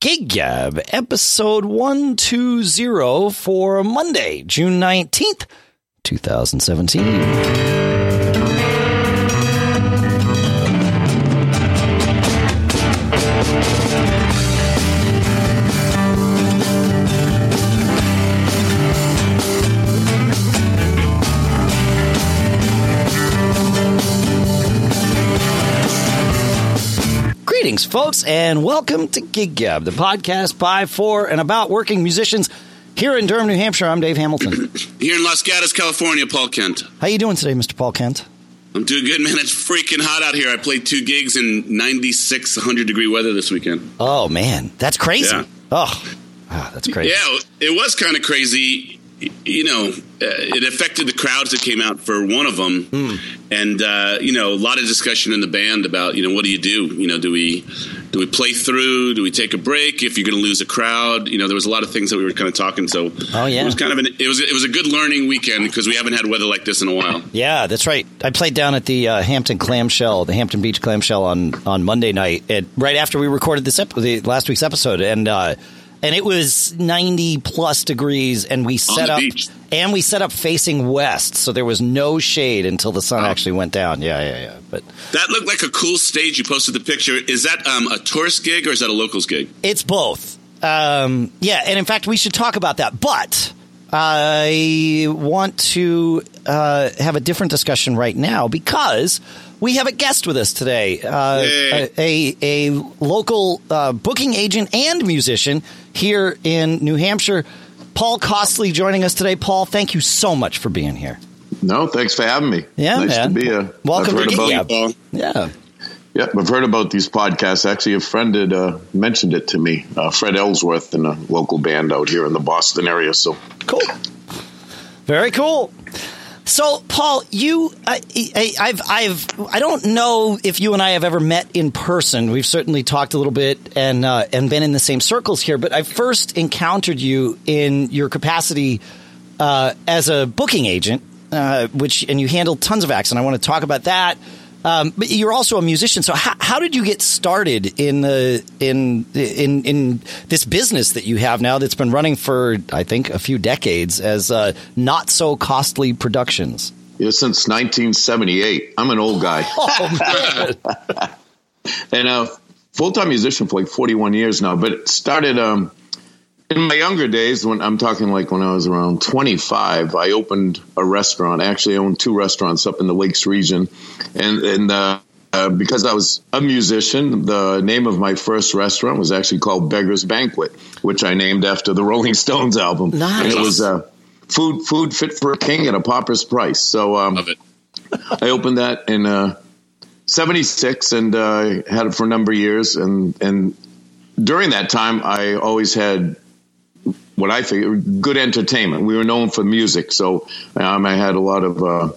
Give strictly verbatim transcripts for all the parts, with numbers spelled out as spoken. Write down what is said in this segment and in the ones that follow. Gig Gab, episode one twenty for Monday, June nineteenth, twenty seventeen. Greetings, folks, and welcome to Gig Gab, the podcast by, for, and about working musicians here in Durham, New Hampshire. I'm Dave Hamilton. Here in Los Gatos, California, Paul Kent. How you doing today, Mister Paul Kent? I'm doing good, man. It's freaking hot out here. I played two gigs in ninety-six, one hundred degree weather this weekend. Oh, man. That's crazy. Yeah. Oh, wow, that's crazy. Yeah, it was kind of crazy. You know, it affected the crowds that came out for one of them. Mm. And, uh, you know, a lot of discussion in the band about, you know, what do you do? You know, do we do we play through? Do we take a break if you're going to lose a crowd? You know, there was a lot of things that we were kind of talking. So oh, yeah. it was kind of an it was it was a good learning weekend because we haven't had weather like this in a while. Yeah, that's right. I played down at the uh, Hampton clamshell, the Hampton Beach clamshell on on Monday night, and right after we recorded this ep- the last week's episode. And uh, and it was ninety plus degrees, and we set up beach. And we set up facing west, so there was no shade until the sun oh. actually went down. Yeah, yeah, yeah. But that looked like a cool stage. You posted the picture. Is that um, a tourist gig or is that a locals gig? It's both. Um, yeah, and in fact, we should talk about that. But I want to uh, have a different discussion right now because we have a guest with us today, uh, hey. a, a local uh, booking agent and musician here in New Hampshire. Paul Costley joining us today. Paul, thank you so much for being here. No, thanks for having me. Yeah, nice man. to be a welcome to Gig Gab. Yeah, yeah, I've heard about these podcasts. Actually, a friend had uh, mentioned it to me. Uh, Fred Ellsworth in a local band out here in the Boston area. So cool, very cool. So, Paul, you, I, I, I've, I've, I don't know if you and I have ever met in person. We've certainly talked a little bit and uh, and been in the same circles here. But I first encountered you in your capacity uh, as a booking agent, uh, which and you handled tons of acts, and I want to talk about that. Um, but you're also a musician. So, how, how did you get started in the in in in this business that you have now that's been running for I think a few decades as uh, Not So Costley Productions? Yeah, since nineteen seventy-eight. I'm an old guy. Oh, man. And a full-time musician for like forty-one years now. But it started um, in my younger days when I'm talking like when I was around twenty-five. I opened a restaurant. I actually owned two restaurants up in the Lakes region. And, and uh, uh, because I was a musician, the name of my first restaurant was actually called Beggar's Banquet, which I named after the Rolling Stones album. Nice. And it was uh, food food fit for a king at a pauper's price. So um, love it. I opened that in uh, seventy-six and uh, had it for a number of years. And, and during that time, I always had what I figured good entertainment. We were known for music. So um, I had a lot of... Uh,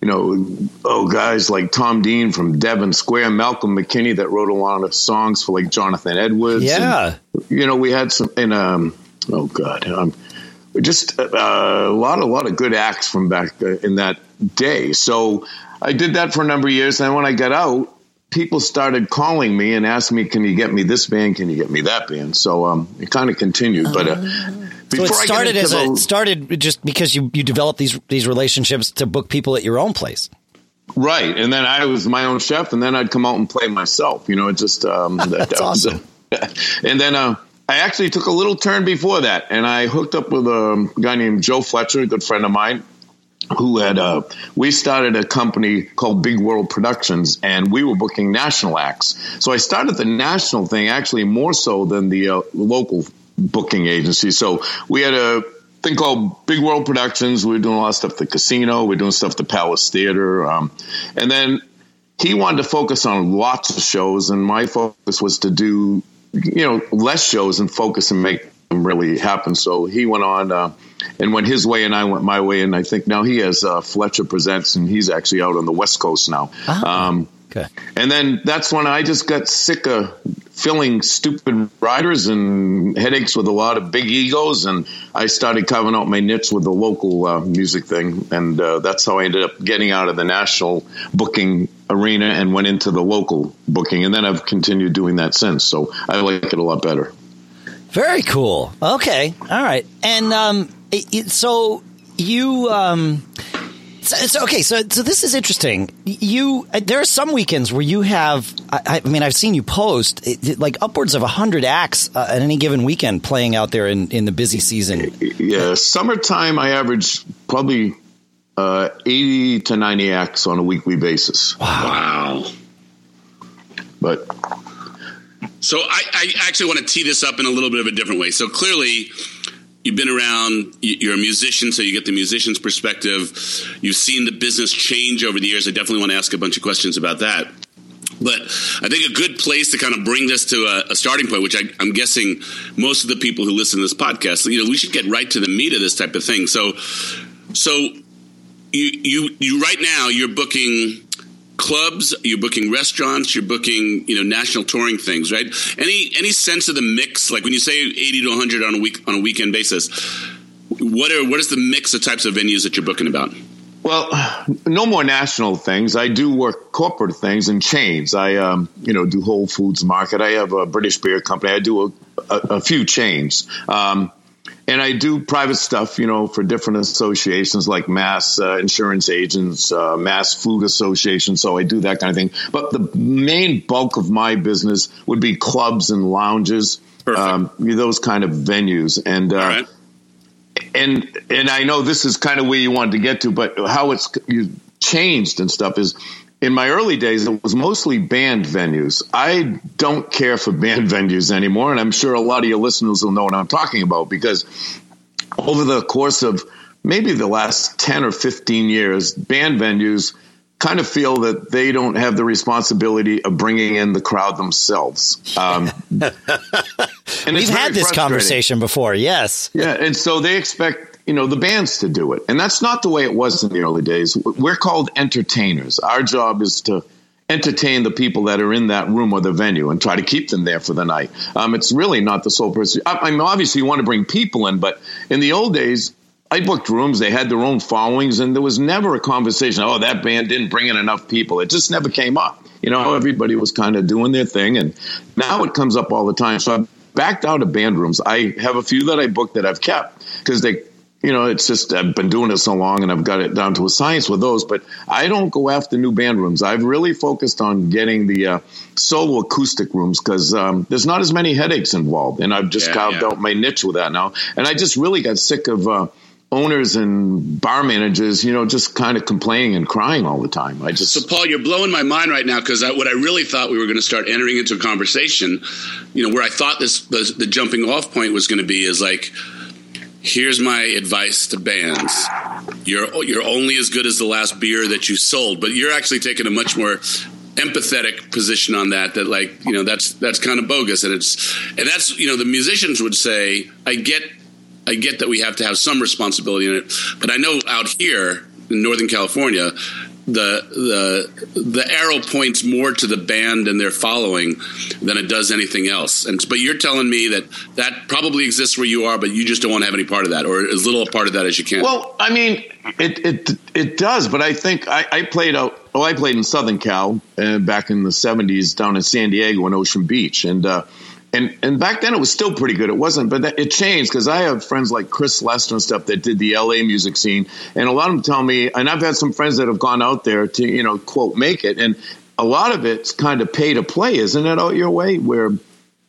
You know, oh, guys like Tom Dean from Devon Square, Malcolm McKinney that wrote a lot of songs for like Jonathan Edwards. Yeah. And, you know, we had some, and, um, oh, God, um, just uh, a lot, a lot of good acts from back in that day. So I did that for a number of years. And when I got out, people started calling me and asked me, can you get me this band? Can you get me that band? So um, it kind of continued. Uh-huh. But uh, So Before it started as a, it started just because you, you developed these these relationships to book people at your own place. Right. And then I was my own chef and then I'd come out and play myself. You know, it just um, that, That's that was awesome. A, and then uh, I actually took a little turn before that and I hooked up with a guy named Joe Fletcher, a good friend of mine, who had uh, we started a company called Big World Productions and we were booking national acts. So I started the national thing actually more so than the uh, local booking agency. So we had a thing called Big World Productions. We were doing a lot of stuff at the casino. We were doing stuff at the Palace Theater. Um, and then he wanted to focus on lots of shows. And my focus was to do, you know, less shows and focus and make them really happen. So he went on uh, and went his way and I went my way. And I think now he has uh, Fletcher Presents and he's actually out on the West Coast now. Uh-huh. Um, okay. And then that's when I just got sick of filling stupid riders and headaches with a lot of big egos. And I started carving out my niche with the local uh, music thing. And uh, that's how I ended up getting out of the national booking arena and went into the local booking. And then I've continued doing that since. So I like it a lot better. Very cool. Okay. All right. And um, it, it, so you um, so, so okay. So so this is interesting. You there are some weekends where you have. I, I mean, I've seen you post it, it, like upwards of a hundred acts uh, at any given weekend playing out there in, in the busy season. Yeah, summertime I average probably uh, eighty to ninety acts on a weekly basis. Wow. wow. But. So I, I actually want to tee this up in a little bit of a different way. So clearly you've been around, you're a musician, so you get the musician's perspective. You've seen the business change over the years. I definitely want to ask a bunch of questions about that. But I think a good place to kind of bring this to a, a starting point, which I, I'm guessing most of the people who listen to this podcast, you know, we should get right to the meat of this type of thing. So so you you, you right now you're booking clubs, you're booking restaurants, you're booking, you know, national touring things, right? Any any sense of the mix? Like when you say eighty to one hundred on a week on a weekend basis, what are what is the mix of types of venues that you're booking about? Well, no more national things. I do work corporate things and chains. I um, you know, do Whole Foods Market. I have a British beer company. I do a, a, a few chains. Um, and I do private stuff, you know, for different associations like mass uh, insurance agents, uh, mass food associations. So I do that kind of thing. But the main bulk of my business would be clubs and lounges, um, those kind of venues. And uh, right. and and I know this is kind of where you wanted to get to, but how it's changed and stuff is in my early days, it was mostly band venues. I don't care for band venues anymore, and I'm sure a lot of your listeners will know what I'm talking about, because over the course of maybe the last ten or fifteen years, band venues kind of feel that they don't have the responsibility of bringing in the crowd themselves. Um, and We've had this conversation before, yes. Yeah, and so they expect, you know, the bands to do it. And that's not the way it was in the early days. We're called entertainers. Our job is to entertain the people that are in that room or the venue and try to keep them there for the night. Um, it's really not the sole person. I, I mean, obviously you want to bring people in, but in the old days, I booked rooms. They had their own followings, and there was never a conversation. Oh, that band didn't bring in enough people. It just never came up. You know, everybody was kind of doing their thing, and now it comes up all the time. So I've backed out of band rooms. I have a few that I booked that I've kept because they – you know, it's just I've been doing it so long and I've got it down to a science with those. But I don't go after new band rooms. I've really focused on getting the uh, solo acoustic rooms because um, there's not as many headaches involved. And I've just yeah, carved yeah. out my niche with that now. And I just really got sick of uh, owners and bar managers, you know, just kind of complaining and crying all the time. I just So, Paul, you're blowing my mind right now because what I really thought we were going to start entering into a conversation, you know, where I thought this the, the jumping off point was going to be is like, here's my advice to bands. You're you're only as good as the last beer that you sold, but you're actually taking a much more empathetic position on that, that like, you know, that's that's kind of bogus. And it's and that's, you know, the musicians would say, I get I get that we have to have some responsibility in it, but I know out here in Northern California, the the the arrow points more to the band and their following than it does anything else. And but you're telling me that that probably exists where you are, but you just don't want to have any part of that, or as little a part of that as you can. Well, I mean, it it it does, but I think I, I played out. Oh, I played in Southern Cal uh, back in the seventies down in San Diego in Ocean Beach, and uh, and and back then it was still pretty good. It wasn't, but that, it changed because I have friends like Chris Lester and stuff that did the L A music scene, and a lot of them tell me, and I've had some friends that have gone out there to, you know, quote, make it, and a lot of it's kind of pay to play, isn't it? Out your way, where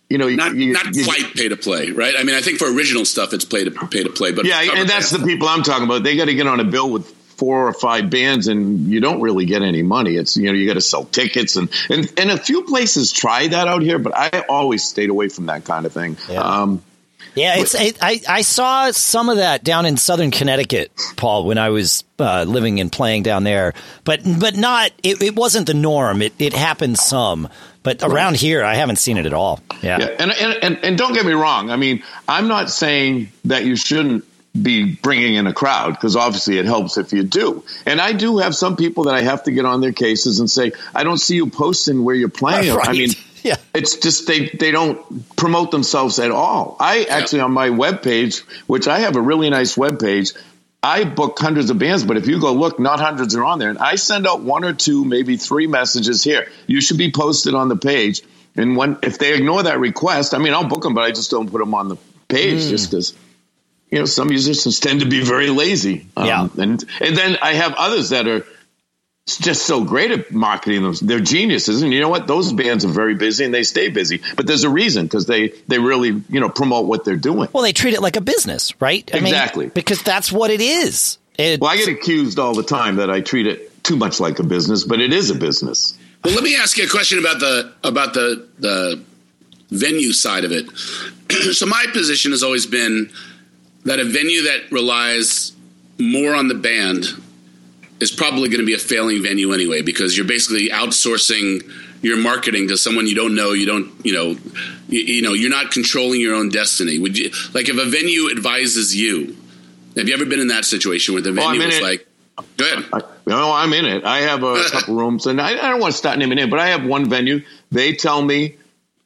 you know, not, you, not you, quite pay to play, right? I mean, I think for original stuff, it's pay to pay to play, but yeah, and that's band. The people I'm talking about. They got to get on a bill with four or five bands and you don't really get any money. It's, you know, you got to sell tickets and, and, and a few places try that out here, but I always stayed away from that kind of thing. Yeah. Um, yeah, it's, it, I, I saw some of that down in Southern Connecticut, Paul, when I was uh, living and playing down there, but, but not, it, it wasn't the norm. It, it happened some, but around here, I haven't seen it at all. Yeah. yeah. And, and, and, and don't get me wrong. I mean, I'm not saying that you shouldn't be bringing in a crowd, because obviously it helps if you do. And I do have some people that I have to get on their cases and say, I don't see you posting where you're playing. Right. I mean, yeah. It's just they, they don't promote themselves at all. I actually, yeah. on my webpage, which I have a really nice webpage, I book hundreds of bands, but if you go look, not hundreds are on there. And I send out one or two, maybe three messages here. You should be posted on the page. And when, if they ignore that request, I mean, I'll book them, but I just don't put them on the page mm. just because, you know, some musicians tend to be very lazy. Um, yeah. And, and then I have others that are just so great at marketing them. They're geniuses. And you know what? Those bands are very busy and they stay busy. But there's a reason, because they, they really, you know, promote what they're doing. Well, they treat it like a business, right? I exactly. mean, because that's what it is. It's- well, I get accused all the time that I treat it too much like a business, but it is a business. Well, let me ask you a question about the about the the venue side of it. So my position has always been that a venue that relies more on the band is probably going to be a failing venue anyway, because you're basically outsourcing your marketing to someone you don't know. You don't, you know, you, you know, you're not controlling your own destiny. Would you, like, if a venue advises you? Have you ever been in that situation where the venue oh, was it. like, "Go ahead"? I, no, I'm in it. I have a couple rooms, and I, I don't want to start naming it, but I have one venue. They tell me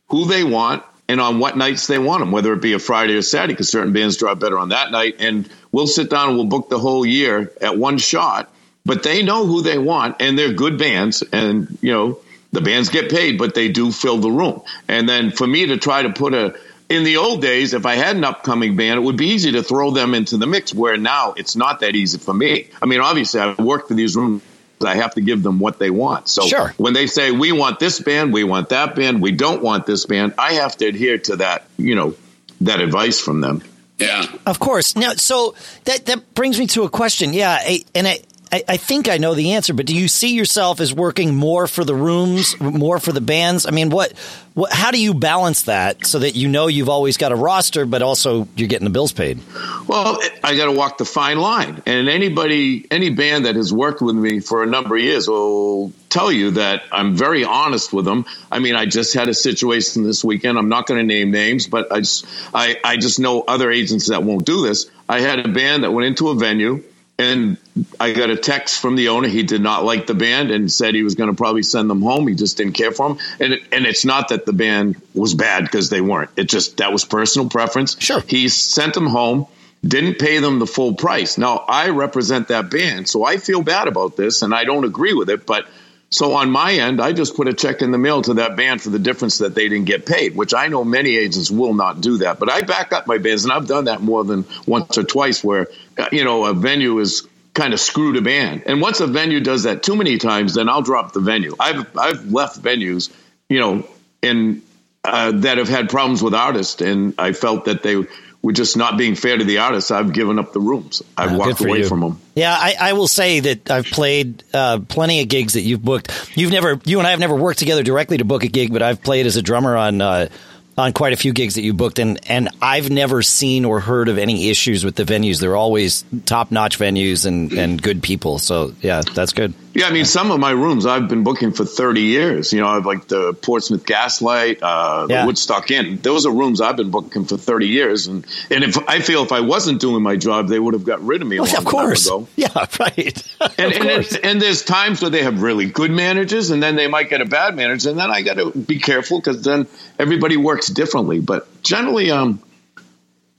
who they want and on what nights they want them, whether it be a Friday or Saturday, because certain bands draw better on that night. And we'll sit down and we'll book the whole year at one shot. But they know who they want, and they're good bands, and you know the bands get paid, but they do fill the room. And then for me to try to put a in the old days, if I had an upcoming band, it would be easy to throw them into the mix, where now it's not that easy for me. I mean, obviously, I work for these rooms. I have to give them what they want. So sure. when they say, we want this band, we want that band, we don't want this band, I have to adhere to that, you know, that advice from them. Yeah, of course. Now, so that, that brings me to a question. Yeah. I, and I, I think I know the answer, but do you see yourself as working more for the rooms, more for the bands? I mean, what, what, how do you balance that so that you know you've always got a roster, but also you're getting the bills paid? Well, I got to walk the fine line. And anybody, any band that has worked with me for a number of years will tell you that I'm very honest with them. I mean, I just had a situation this weekend. I'm not going to name names, but I just, I, I just know other agents that won't do this. I had a band that went into a venue, and I got a text from the owner. He did not like the band and said he was going to probably send them home. He just didn't care for them. And, it, and it's not that the band was bad, because they weren't. It just, that was personal preference. Sure. He sent them home, didn't pay them the full price. Now, I represent that band, so I feel bad about this, and I don't agree with it. But so on my end, I just put a check in the mail to that band for the difference that they didn't get paid, which I know many agents will not do that. But I back up my bands, and I've done that more than once or twice, where – you know, a venue is kind of screwed a band. And once a venue does that too many times, then I'll drop the venue. I've I've left venues, you know, and uh, that have had problems with artists, and I felt that they were just not being fair to the artists. I've given up the rooms. I've oh, walked away you. from them. Yeah, I, I will say that I've played uh, plenty of gigs that you've booked. You've never, you and I have never worked together directly to book a gig, but I've played as a drummer on uh, on quite a few gigs that you booked, and, and I've never seen or heard of any issues with the venues. They're always top-notch venues and, and good people. So, yeah, that's good. Yeah, I mean, some of my rooms I've been booking for thirty years. You know, I've like the Portsmouth Gaslight, uh, yeah. the Woodstock Inn. Those are rooms I've been booking for thirty years. And, and if I feel if I wasn't doing my job, they would have got rid of me a well, long of course. time ago. Yeah, right. And, and, and, and there's times where they have really good managers, and then they might get a bad manager. And then I got to be careful, because then everybody works differently. But generally, um,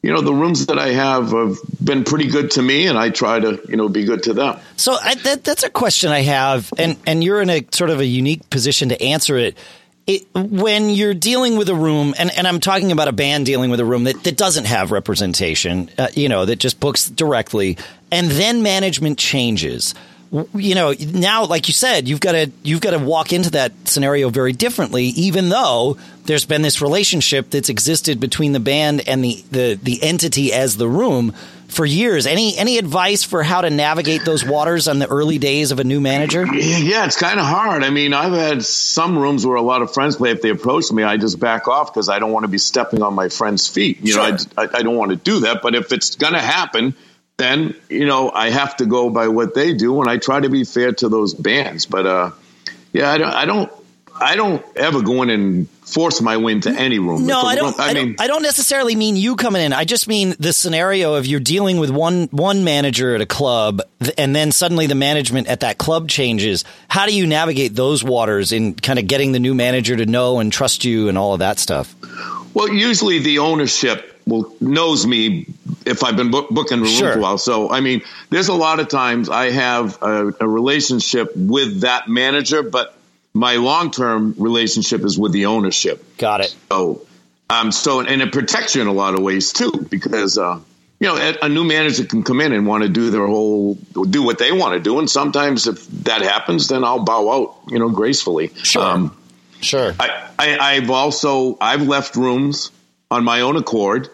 you know, the rooms that I have have been pretty good to me, and I try to, you know, be good to them. So I, that, that's a question I have, and, and you're in a sort of a unique position to answer it. It when you're dealing with a room, and, and I'm talking about a band dealing with a room that, that doesn't have representation, uh, you know, that just books directly, and then management changes. You know, now, like you said, you've got to you've got to walk into that scenario very differently, even though there's been this relationship that's existed between the band and the, the, the entity as the room for years. Any any advice for how to navigate those waters on the early days of a new manager? Yeah, it's kind of hard. I mean, I've had some rooms where a lot of friends play. If they approach me, I just back off, because I don't want to be stepping on my friend's feet. You sure. know, I, I don't want to do that. But if it's going to happen, then, you know, I have to go by what they do, and I try to be fair to those bands. But, uh, yeah, I don't, I don't, I don't ever go in and force my way into any room. No, I don't, I, I mean, don't, I don't necessarily mean you coming in. I just mean the scenario of you're dealing with one, one manager at a club, and then suddenly the management at that club changes. How do you navigate those waters in kind of getting the new manager to know and trust you and all of that stuff? Well, usually the ownership Well, knows me if I've been book, booking a room sure. for a while. So, I mean, there's a lot of times I have a, a relationship with that manager, but My long-term relationship is with the ownership. Got it. So, um, so and it protects you in a lot of ways too, because uh, you know, a new manager can come in and want to do their whole, do what they want to do, and sometimes if that happens, then I'll bow out, you know, gracefully. Sure. Um, sure. I, I, I've also I've left rooms on my own accord,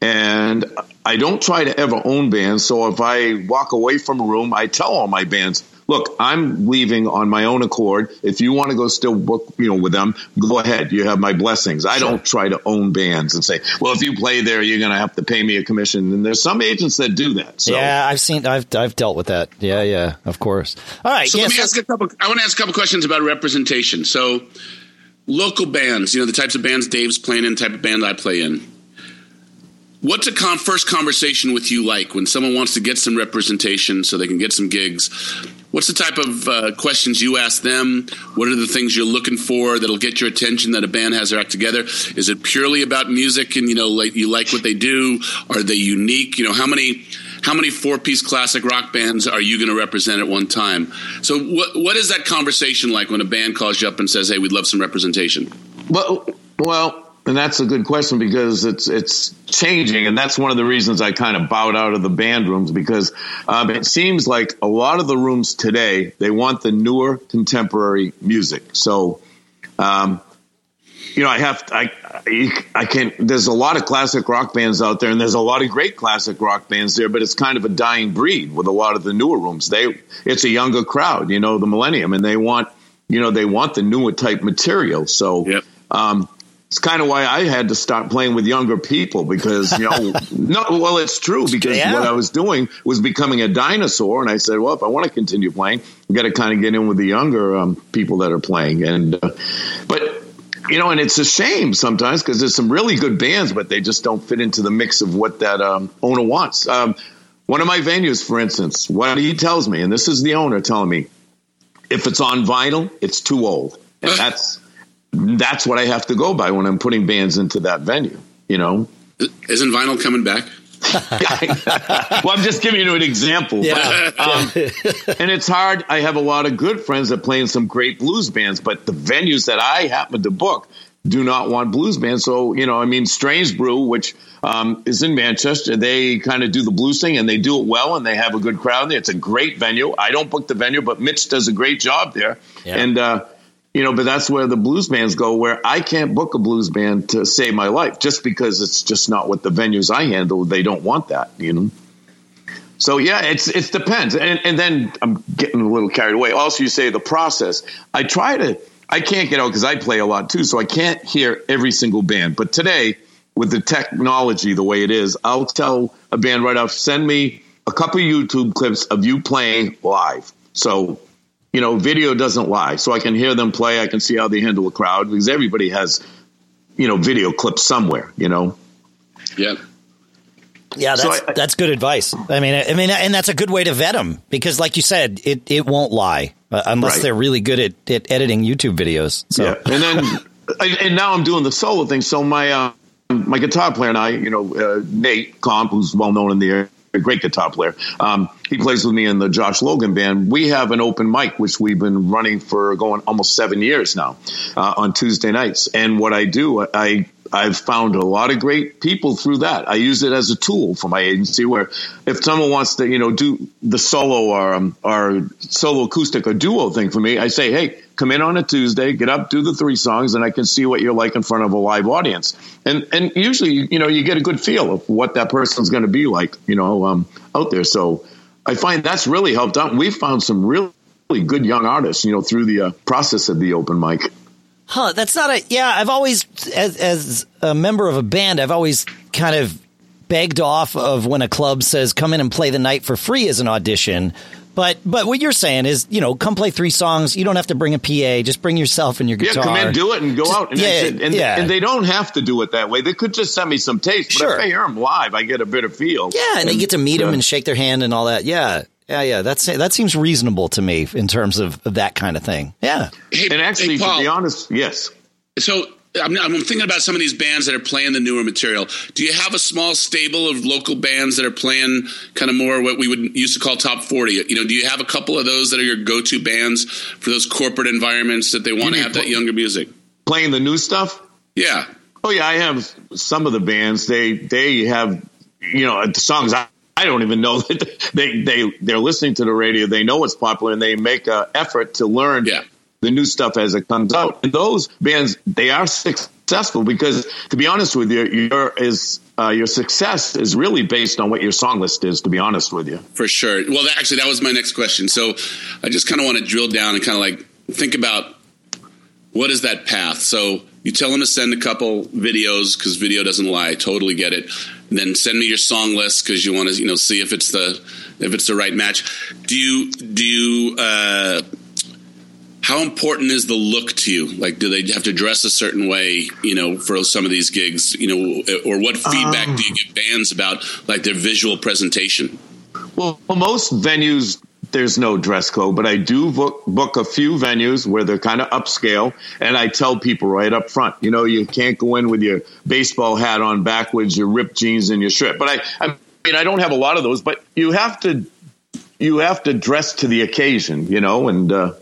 and I don't try to ever own bands. So if I walk away from a room, I tell all my bands, look, I'm leaving on my own accord. If you want to go still book, you know, with them, go ahead. You have my blessings. I sure. don't try to own bands and say, well, if you play there, you're going to have to pay me a commission. And there's some agents that do that. So. Yeah, I've seen, I've, I've dealt with that. Yeah, yeah, of course. All right. So yes, let me ask a couple, I want to ask a couple questions about representation. So local bands, you know, the types of bands Dave's playing in, the type of band I play in. What's a com- first conversation with you like when someone wants to get some representation so they can get some gigs? What's the type of uh, questions you ask them? What are the things you're looking for that'll get your attention that a band has their act together? Is it purely about music and, you know, like you like what they do? Are they unique? You know, how many how many four-piece classic rock bands are you going to represent at one time? So what what is that conversation like when a band calls you up and says, hey, we'd love some representation? Well, well. And that's a good question because it's it's changing, and that's one of the reasons I kind of bowed out of the band rooms, because um, it seems like a lot of the rooms today, they want the newer contemporary music. So, um, you know, I have to, I, I I can't. There's a lot of classic rock bands out there, and there's a lot of great classic rock bands there, but it's kind of a dying breed with a lot of the newer rooms. They it's a younger crowd, you know, the millennium, and they want you know they want the newer type material. So. Yep. Um, It's kind of why I had to stop playing with younger people because, you know, no, well, it's true because yeah. what I was doing was becoming a dinosaur. And I said, well, if I want to continue playing, I've got to kind of get in with the younger um, people that are playing. And, uh, but, you know, and it's a shame sometimes because there's some really good bands, but they just don't fit into the mix of what that um, owner wants. Um, one of my venues, for instance, what he tells me, and this is the owner telling me, if it's on vinyl, it's too old. And that's. That's what I have to go by when I'm putting bands into that venue, you know. Isn't vinyl coming back? Well, I'm just giving you an example. Yeah. But, um, and it's hard. I have a lot of good friends that play in some great blues bands, but the venues that I happen to book do not want blues bands. So, you know, I mean, Strange Brew, which um, is in Manchester, they kind of do the blues thing, and they do it well, and they have a good crowd there. It's a great venue. I don't book the venue, but Mitch does a great job there. Yeah. And, uh, you know, but that's where the blues bands go, where I can't book a blues band to save my life just because it's just not what the venues I handle. They don't want that, you know. So, yeah, it's it depends. And, and then I'm getting a little carried away. Also, you say the process. I try to – I can't get out because I play a lot too, so I can't hear every single band. But today, with the technology the way it is, I'll tell a band right off, send me a couple YouTube clips of you playing live. So – you know, video doesn't lie. So I can hear them play. I can see how they handle a crowd because everybody has, you know, video clips somewhere, you know? Yeah. Yeah, that's so I, that's good advice. I mean, I mean, and that's a good way to vet them because, like you said, it, it won't lie uh, unless right. they're really good at, at editing YouTube videos. So. Yeah. And then, I, and now I'm doing the solo thing. So my, uh, my guitar player and I, you know, uh, Nate Komp, who's well known in the area, a great guitar player. Um, he plays with me in the Josh Logan band. We have an open mic, which we've been running for going almost seven years now uh, on Tuesday nights. And what I do, I, I've found a lot of great people through that. I use it as a tool for my agency where if someone wants to, you know, do the solo or, um, or solo acoustic or duo thing for me, I say, hey, come in on a Tuesday, get up, do the three songs, and I can see what you're like in front of a live audience. And and usually, you know, you get a good feel of what that person's going to be like, you know, um, out there. So I find that's really helped out. We've found some really, really good young artists, you know, through the uh, process of the open mic. Huh, that's not a – yeah, I've always – as as a member of a band, I've always kind of begged off of when a club says come in and play the night for free as an audition. But but what you're saying is, you know, come play three songs. You don't have to bring a P A. Just bring yourself and your guitar. Yeah, come in, do it, and go just, out. And, yeah, and, and, yeah. and they don't have to do it that way. They could just send me some tapes. But sure. if I hear them live, I get a better feel. Yeah, and, and they get to meet uh, them and shake their hand and all that. Yeah, yeah, yeah. That's that seems reasonable to me in terms of, of that kind of thing. Yeah. Hey, and actually, hey, Paul, to be honest, yes. So I'm, I'm thinking about some of these bands that are playing the newer material. Do you have a small stable of local bands that are playing kind of more what we would used to call top forty? You know, do you have a couple of those that are your go-to bands for those corporate environments that they want to have that younger music? Playing the new stuff? Yeah. Oh, yeah, I have some of the bands. They they have, you know, the songs I, I don't even know that they, they, they're listening to the radio. They know what's popular, and they make an effort to learn yeah. the new stuff as it comes out. And those bands, they are successful because, to be honest with you, your is uh, your success is really based on what your song list is, to be honest with you. For sure. Well, that, actually, that was my next question. So I just kind of want to drill down and kind of like think about what is that path. So you tell them to send a couple videos because video doesn't lie. I totally get it. And then send me your song list because you want to, you know, see if it's the if it's the right match. Do you do you uh, how important is the look to you? Like, do they have to dress a certain way, you know, for some of these gigs? You know, or what feedback um, do you give bands about like their visual presentation? Well, most venues, there's no dress code, but I do book, book a few venues where they're kind of upscale, and I tell people right up front, you know, you can't go in with your baseball hat on backwards, your ripped jeans, and your shirt. But I, I mean, I don't have a lot of those, but you have to, you have to dress to the occasion, you know, and uh,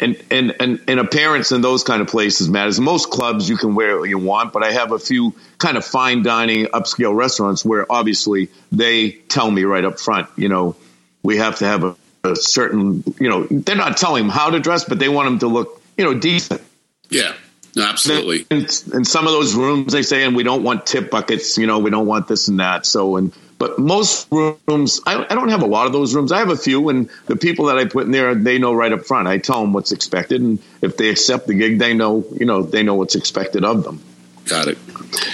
and and and and appearance in those kind of places matters. Most clubs you can wear what you want, but I have a few kind of fine dining upscale restaurants where obviously they tell me right up front, you know, we have to have a, a certain, you know, they're not telling them how to dress, but they want them to look, you know, decent. Yeah, absolutely. And in some of those rooms, they say, and we don't want tip buckets, you know, we don't want this and that. So, and but most rooms, I, I don't have a lot of those rooms. I have a few, and the people that I put in there, they know right up front. I tell them what's expected, and if they accept the gig, they know, you know, they know what's expected of them. Got it.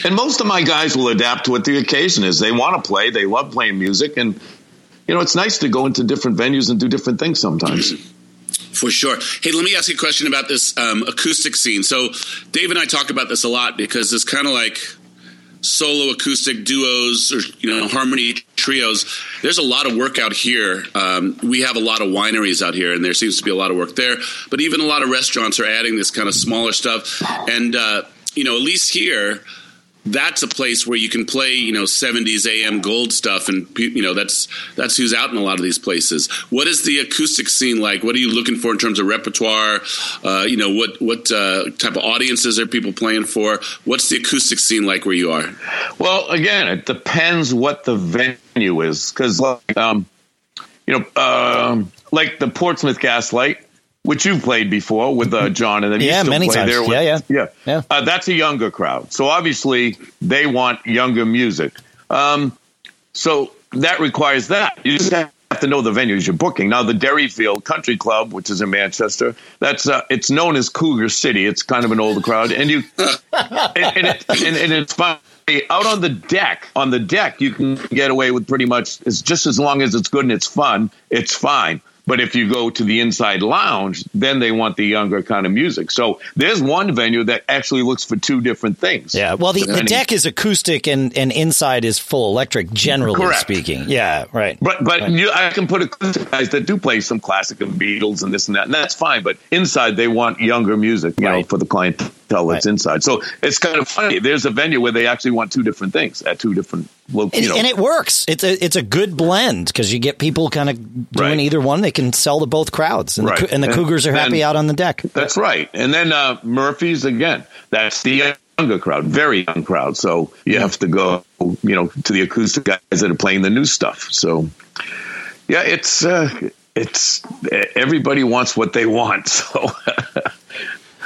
And most of my guys will adapt to what the occasion is. They want to play. They love playing music, and you know, it's nice to go into different venues and do different things sometimes. For sure. Hey, let me ask you a question about this um, acoustic scene. So Dave and I talk about this a lot because it's kind of like solo acoustic duos or, you know, harmony trios. There's a lot of work out here. Um, we have a lot of wineries out here, and there seems to be a lot of work there. But even a lot of restaurants are adding this kind of smaller stuff. And, uh, you know, at least here, that's a place where you can play, you know, seventies A M gold stuff. And, you know, that's that's who's out in a lot of these places. What is the acoustic scene like? What are you looking for in terms of repertoire? Uh, you know, what, what uh, type of audiences are people playing for? What's the acoustic scene like where you are? Well, again, it depends what the venue is. Because, like, um, you know, um, like the Portsmouth Gaslight, which you've played before with uh, John, and then yeah, you still many play times. There. With, yeah, yeah, yeah, yeah. Uh, that's a younger crowd, so obviously they want younger music. Um, so that requires that you just have to know the venues you're booking. Now, the Derryfield Country Club, which is in Manchester, that's uh, it's known as Cougar City. It's kind of an older crowd, and you and, and, it, and, and it's fun. Out on the deck, on the deck, you can get away with pretty much. It's just as long as it's good and it's fun, it's fine. But if you go to the inside lounge, then they want the younger kind of music. So there's one venue that actually looks for two different things. Yeah. Well, the, the deck is acoustic and, and inside is full electric, generally Correct. speaking. Yeah, right. But but right. You, I can put acoustic guys that do play some classic and Beatles and this and that, and that's fine. But inside, they want younger music, you right. know, for the clientele that's right. inside. So it's kind of funny. There's a venue where they actually want two different things at two different locations. And, and it works. It's a, it's a good blend because you get people kind of doing right. either one. They can sell to both crowds, and, right. the, and the and, Cougars are happy and, out on the deck. That's right. And then uh, Murphy's, again, that's the younger crowd, very young crowd. So you yeah. have to go, you know, to the acoustic guys that are playing the new stuff. So, yeah, it's uh, it's everybody wants what they want. So,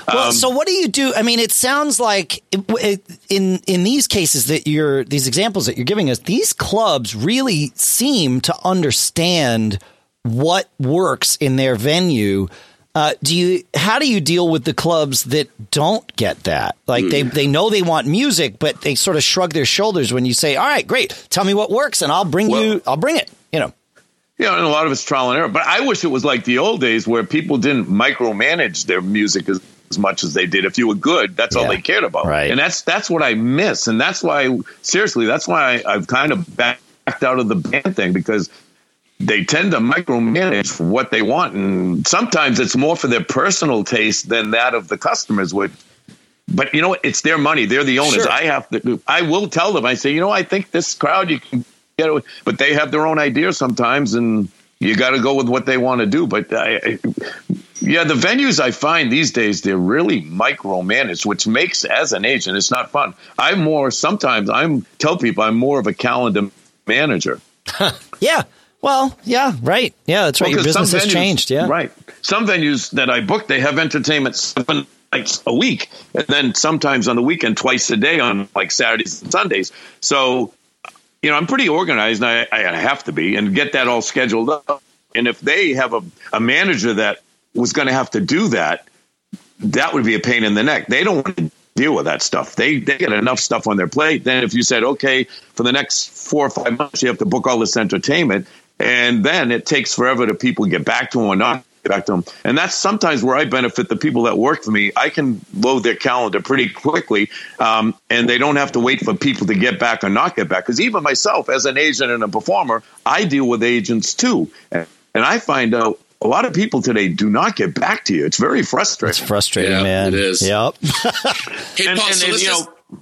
well, um, so what do you do? I mean, it sounds like it, in in these cases that you're these examples that you're giving us, these clubs really seem to understand what works in their venue. Uh, do you? How do you deal with the clubs that don't get that? Like mm. they, they know they want music, but they sort of shrug their shoulders when you say, "All right, great, tell me what works, and I'll bring well, you. I'll bring it." You know. Yeah, and a lot of it's trial and error. But I wish it was like the old days where people didn't micromanage their music as, as much as they did. If you were good, that's yeah. all they cared about, right. and that's that's what I miss, and that's why seriously, that's why I, I've kind of backed out of the band thing because they tend to micromanage what they want. And sometimes it's more for their personal taste than that of the customers, which But you know what? It's their money. They're the owners. Sure. I have to. I will tell them. I say, you know, I think this crowd you can get away. But they have their own ideas sometimes, and you got to go with what they want to do. But I, I, yeah, the venues I find these days, they're really micromanaged, which makes as an agent, it's not fun. I'm more sometimes I'm tell people I'm more of a calendar manager. Yeah. Well, yeah, right. Yeah, that's right. Well, your business venues, has changed. Yeah, right. Some venues that I book, they have entertainment seven nights a week, and then sometimes on the weekend, twice a day on like Saturdays and Sundays. So, you know, I'm pretty organized, and I, I have to be, and get that all scheduled up. And if they have a, a manager that was going to have to do that, that would be a pain in the neck. They don't want to deal with that stuff. They they get enough stuff on their plate. Then if you said, okay, for the next four or five months, you have to book all this entertainment, and then it takes forever to people get back to them or not get back to them. And that's sometimes where I benefit the people that work for me. I can load their calendar pretty quickly, um, and they don't have to wait for people to get back or not get back. Because even myself, as an agent and a performer, I deal with agents too. And I find out a lot of people today do not get back to you. It's very frustrating. It's frustrating, yeah, man. It is. Yep. Hey, and, Paul, and, so and, let's you just... know,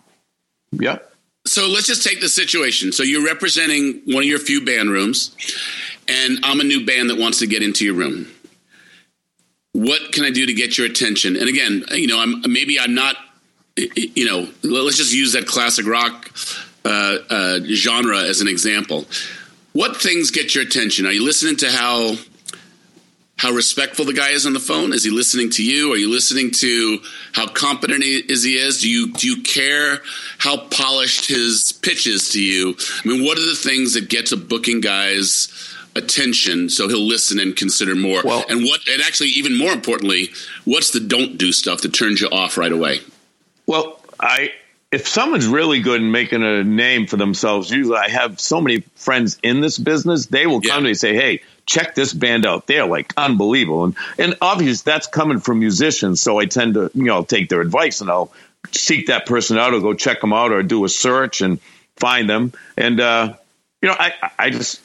yeah. So let's just take the situation. So you're representing one of your few band rooms, and I'm a new band that wants to get into your room. What can I do to get your attention? And again, you know, I'm maybe I'm not, you know, let's just use that classic rock uh, uh, genre as an example. What things get your attention? Are you listening to how how respectful the guy is on the phone? Is he listening to you? Are you listening to how competent he is? He is? Do you do you care how polished his pitch is to you? I mean, what are the things that gets a booking guy's attention so he'll listen and consider more? Well, and what? And actually, even more importantly, what's the don't do stuff that turns you off right away? Well, I if someone's really good in making a name for themselves, usually I have so many friends in this business, they will come yeah. to me and say, hey, check this band out. They're like unbelievable. And, and obvious that's coming from musicians. So I tend to, you know, I'll take their advice and I'll seek that person out or go check them out or do a search and find them. And, uh, you know, I, I just,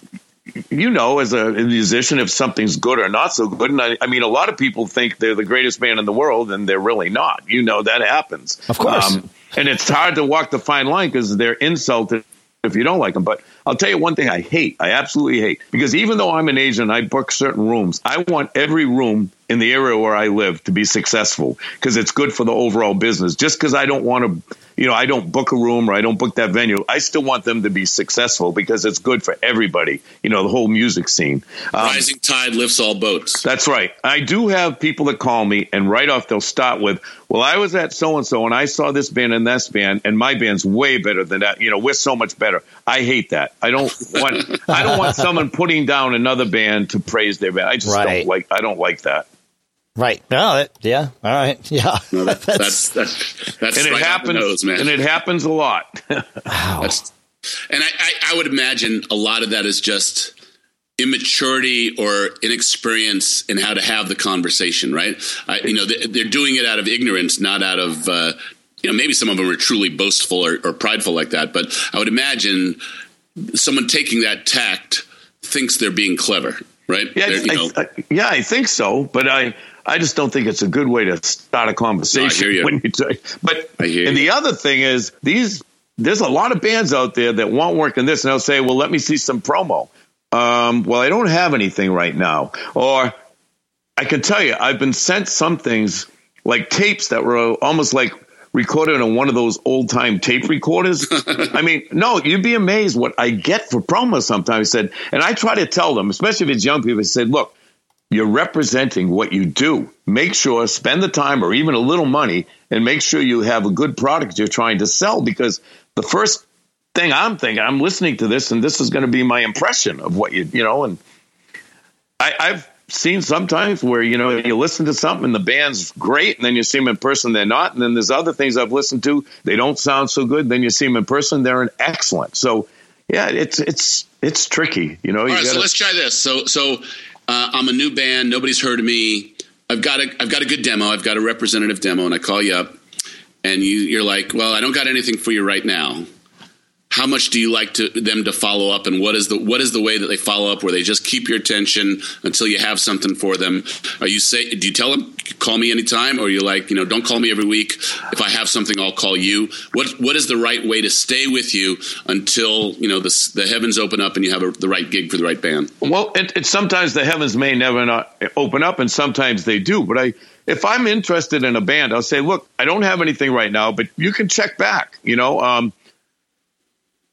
you know, as a musician, if something's good or not so good. And I, I mean, a lot of people think they're the greatest band in the world and they're really not, you know, that happens. Of course. Um, and it's hard to walk the fine line because they're insulted if you don't like them. But I'll tell you one thing I hate, I absolutely hate, because even though I'm an agent, I book certain rooms. I want every room in the area where I live to be successful because it's good for the overall business. Just because I don't want to, you know, I don't book a room or I don't book that venue, I still want them to be successful because it's good for everybody, you know, the whole music scene. Um, Rising tide lifts all boats. That's right. I do have people that call me and right off they'll start with, well, I was at so-and-so and I saw this band and this band and my band's way better than that. You know, we're so much better. I hate that. I don't want I don't want someone putting down another band to praise their band. I just right. don't like I don't like that. Right. No, that, yeah. All right. Yeah. No, that, that's that's that's and right it happens, the nose, man. And it happens a lot. Wow. That's, and I, I, I would imagine a lot of that is just immaturity or inexperience in how to have the conversation, right? I, you know, they, they're doing it out of ignorance, not out of, uh, you know, maybe some of them are truly boastful or, or prideful like that. But I would imagine someone taking that tact thinks they're being clever, right? Yeah, I, you know, I, I, yeah, I think so. But I, I just don't think it's a good way to start a conversation. No, I hear you. When you t- but I hear and you. The other thing is these. There's a lot of bands out there that won't work in this, and they'll say, "Well, let me see some promo." Um, well, I don't have anything right now. Or I can tell you, I've been sent some things like tapes that were almost like recorded on one of those old time tape recorders. I mean, no, you'd be amazed what I get for promo sometimes. I said, and I try to tell them, especially if it's young people, I said, look, you're representing what you do. Make sure, spend the time or even a little money and make sure you have a good product you're trying to sell, because the first thing I'm thinking, I'm listening to this and this is going to be my impression of what you, you know, and I, I've seen sometimes where, you know, you listen to something and the band's great and then you see them in person, they're not. And then there's other things I've listened to. They don't sound so good. Then you see them in person, they're an excellent. So yeah, it's, it's, it's tricky, you know. All you right, gotta, so let's try this. So, so uh, I'm a new band. Nobody's heard of me. I've got a, I've got a good demo. I've got a representative demo and I call you up and you, you're like, well, I don't got anything for you right now. how much do you like to, them to follow up, and what is the what is the way that they follow up where they just keep your attention until you have something for them? Are you say do you tell them call me anytime, or are you like, you know, don't call me every week, if I have something I'll call you? What what is the right way to stay with you until, you know, the, the heavens open up and you have a, the right gig for the right band? Well, it, it, sometimes the heavens may never not open up, and sometimes they do. But I if I'm interested in a band, I'll say, look, I don't have anything right now, but you can check back, you know. Um,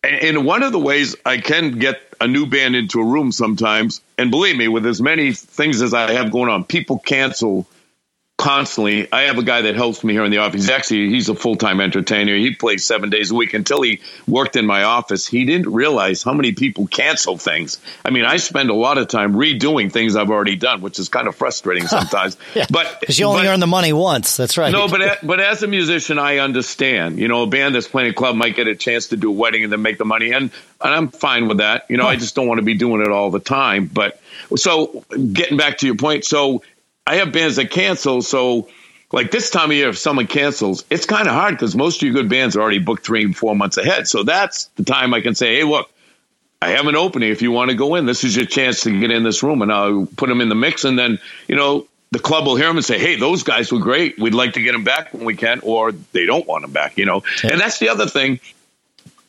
and one of the ways I can get a new band into a room sometimes, and believe me, with as many things as I have going on, people cancel constantly. I have a guy that helps me here in the office. He's actually, he's a full-time entertainer. He plays seven days a week. Until he worked in my office, he didn't realize how many people cancel things. I mean, I spend a lot of time redoing things I've already done, which is kind of frustrating sometimes. yeah, but because you only but, earn the money once. That's right. No, but but as a musician, I understand. You know, a band that's playing a club might get a chance to do a wedding and then make the money, and and I'm fine with that. You know, I just don't want to be doing it all the time. But so getting back to your point, so I have bands that cancel, so like this time of year, if someone cancels, it's kind of hard because most of your good bands are already booked three and four months ahead. So that's the time I can say, hey, look, I have an opening. If you want to go in, this is your chance to get in this room, and I'll put them in the mix. And then, you know, the club will hear them and say, hey, those guys were great. We'd like to get them back when we can, or they don't want them back, you know. Yeah. And that's the other thing.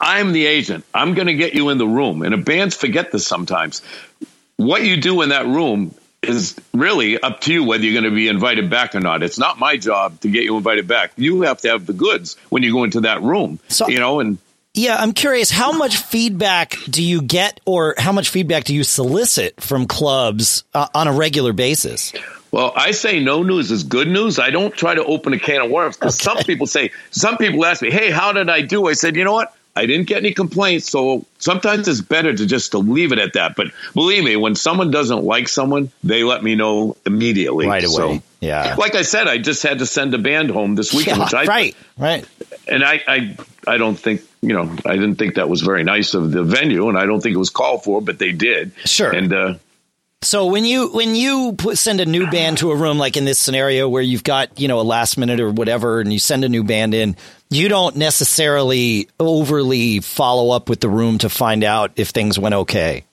I'm the agent. I'm going to get you in the room. And bands forget this sometimes. What you do in that room is really up to you whether you're going to be invited back or not. It's not my job to get you invited back. You have to have the goods when you go into that room, so, you know, and yeah, I'm curious, how much feedback do you get, or how much feedback do you solicit from clubs uh, on a regular basis? Well, I say no news is good news. I don't try to open a can of worms, because okay. some people say, some people ask me, hey, how did I do? I said, you know what? I didn't get any complaints. So sometimes it's better to just to leave it at that. But believe me, when someone doesn't like someone, they let me know immediately. Right away. So, yeah. Like I said, I just had to send a band home this weekend. Yeah, which I, right. Right. And I, I, I don't think, you know, I didn't think that was very nice of the venue, and I don't think it was called for, but they did. Sure. And, uh, So when you when you put, send a new band to a room, like in this scenario where you've got, you know, a last minute or whatever, and you send a new band in, you don't necessarily overly follow up with the room to find out if things went okay.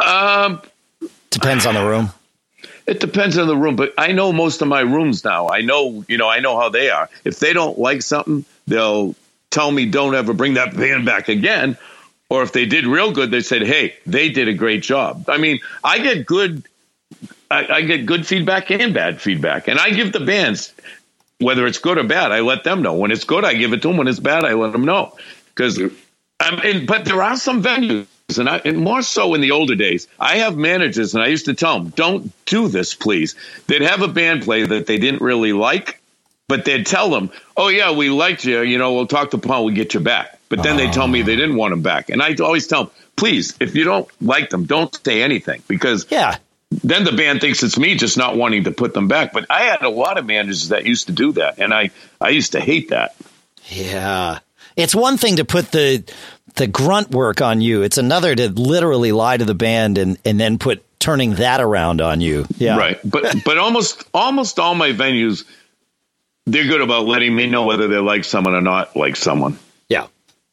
Um, depends on the room. It depends on the room, but I know most of my rooms now. I know, you know, I know how they are. If they don't like something, they'll tell me, don't ever bring that band back again. Or if they did real good, they said, hey, they did a great job. I mean, I get good I, I get good feedback and bad feedback. And I give the bands, whether it's good or bad, I let them know. When it's good, I give it to them. When it's bad, I let them know. Because, I mean, but there are some venues, and, I, and more so in the older days, I have managers, and I used to tell them, don't do this, please. They'd have a band play that they didn't really like, but they'd tell them, oh, yeah, we liked you. You know, we'll talk to Paul. We'll get you back. But then they tell me they didn't want them back. And I always tell them, please, if you don't like them, don't say anything, because yeah. then the band thinks it's me just not wanting to put them back. But I had a lot of managers that used to do that, and I, I used to hate that. Yeah. It's one thing to put the the grunt work on you. It's another to literally lie to the band and, and then put turning that around on you. Yeah. Right. But but almost almost all my venues, they're good about letting me know whether they like someone or not like someone. Yeah.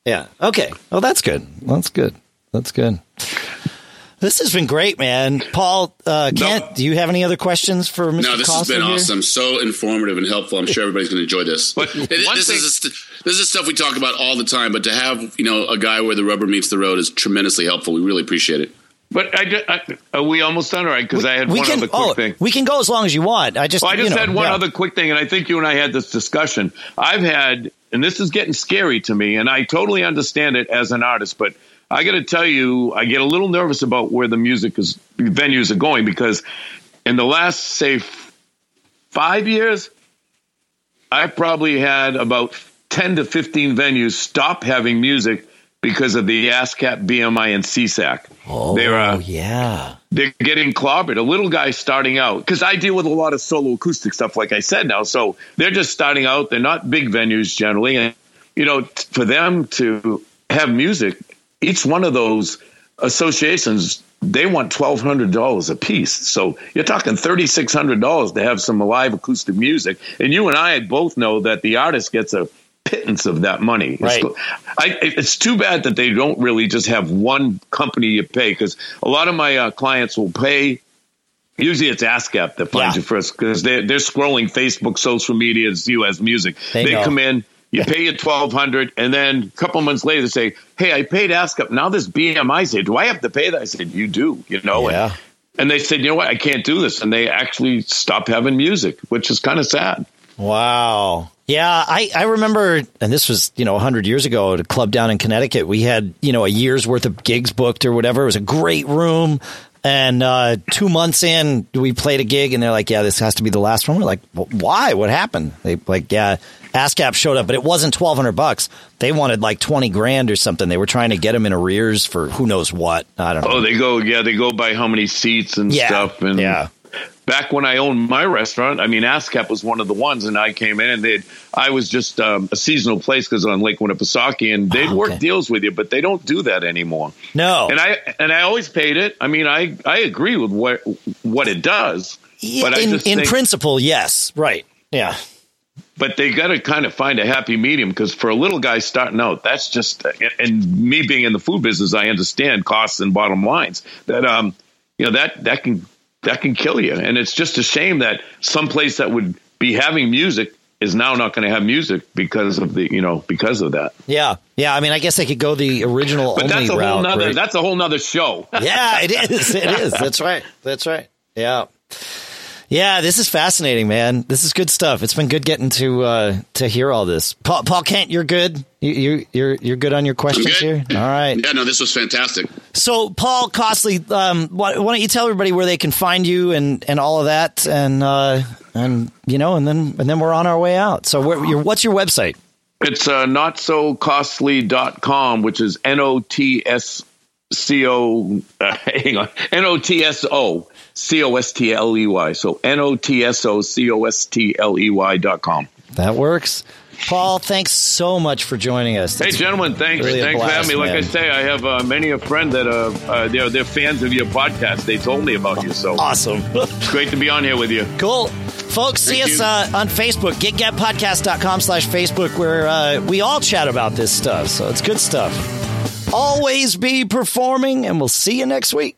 Yeah. Okay. Well, that's good. That's good. That's good. This has been great, man. Paul, uh, Kent, no. do you have any other questions for Mister Costley? No, this Costley has been here? Awesome. So informative and helpful. I'm sure everybody's going to enjoy this. But it, this, thing- is st- this is stuff we talk about all the time, but to have, you know, a guy where the rubber meets the road is tremendously helpful. We really appreciate it. But I, I, are we almost done? All right, because I had one can, other quick oh, thing. We can go as long as you want. I just, well, I just you know, had one yeah. other quick thing, and I think you and I had this discussion. I've had, and this is getting scary to me, and I totally understand it as an artist, but I got to tell you, I get a little nervous about where the music is, venues are going, because in the last, say, five years, I probably had about ten to fifteen venues stop having music because of the ASCAP, B M I, and C S A C. Oh, they're, uh, yeah. They're getting clobbered. A little guy starting out, because I deal with a lot of solo acoustic stuff, like I said now. So they're just starting out. They're not big venues generally. And, you know, t- for them to have music, each one of those associations, they want twelve hundred dollars a piece. So you're talking thirty-six hundred dollars to have some live acoustic music. And you and I both know that the artist gets a pittance of that money. Right. It's, I, it's too bad that they don't really just have one company you pay, because a lot of my uh, clients will pay. Usually it's ASCAP that finds yeah. you first, because they're, they're scrolling Facebook, social media, as you as music. They, they come in. You pay you twelve hundred dollars, and then a couple months later, they say, hey, I paid ASCAP. Now this B M I said, do I have to pay that? I said, you do, you know. Yeah. And, and they said, you know what, I can't do this. And they actually stopped having music, which is kind of sad. Wow. Yeah, I, I remember, and this was, you know, one hundred years ago at a club down in Connecticut. We had, you know, a year's worth of gigs booked or whatever. It was a great room. And uh, two months in, we played a gig, and they're like, yeah, this has to be the last one. We're like, well, why? What happened? They like, yeah, ASCAP showed up, but it wasn't twelve hundred bucks. They wanted like twenty grand or something. They were trying to get them in arrears for who knows what. I don't know. Oh, they go, yeah, they go by how many seats and yeah, stuff. And yeah. Back when I owned my restaurant, I mean, ASCAP was one of the ones, and I came in, and they'd, I was just um, a seasonal place because on Lake Winnipesaukee, and they'd oh, okay. work deals with you, but they don't do that anymore. No. And I and I always paid it. I mean, I, I agree with what what it does. But in I just in think, principle, yes. Right. Yeah. But they got to kind of find a happy medium, because for a little guy starting out, that's just – and me being in the food business, I understand costs and bottom lines. That, um, you know, that, that can – that can kill you. And it's just a shame that some place that would be having music is now not going to have music because of the, you know, because of that. Yeah. Yeah. I mean, I guess they could go the original but only that's a route. Whole nother, right? That's a whole nother show. Yeah, it is. It is. That's right. That's right. Yeah. Yeah. This is fascinating, man. This is good stuff. It's been good getting to, uh, to hear all this. Paul, Paul Kent, you're good. You, you, you're, you're good on your questions here. All right. Yeah, no, this was fantastic. So, Paul Costley, um, why, why don't you tell everybody where they can find you and, and all of that, and uh, and you know, and then and then we're on our way out. So, where, your, what's your website? It's uh, not so costly dot com, which is n o t s c o. Uh, hang on, n o t s o c o s t l e y. So n o t s o c o s t l e y dot com. That works. Paul, thanks so much for joining us. That's hey, gentlemen, thanks. Really thanks blast, for having me. Like man. I say, I have uh, many a friend that uh, uh, they're, they're fans of your podcast. They told me about you. So awesome. It's great to be on here with you. Cool. Folks, Thank see you. us uh, on Facebook, giggabpodcast.com slash Facebook, where uh, we all chat about this stuff. So it's good stuff. Always be performing, and we'll see you next week.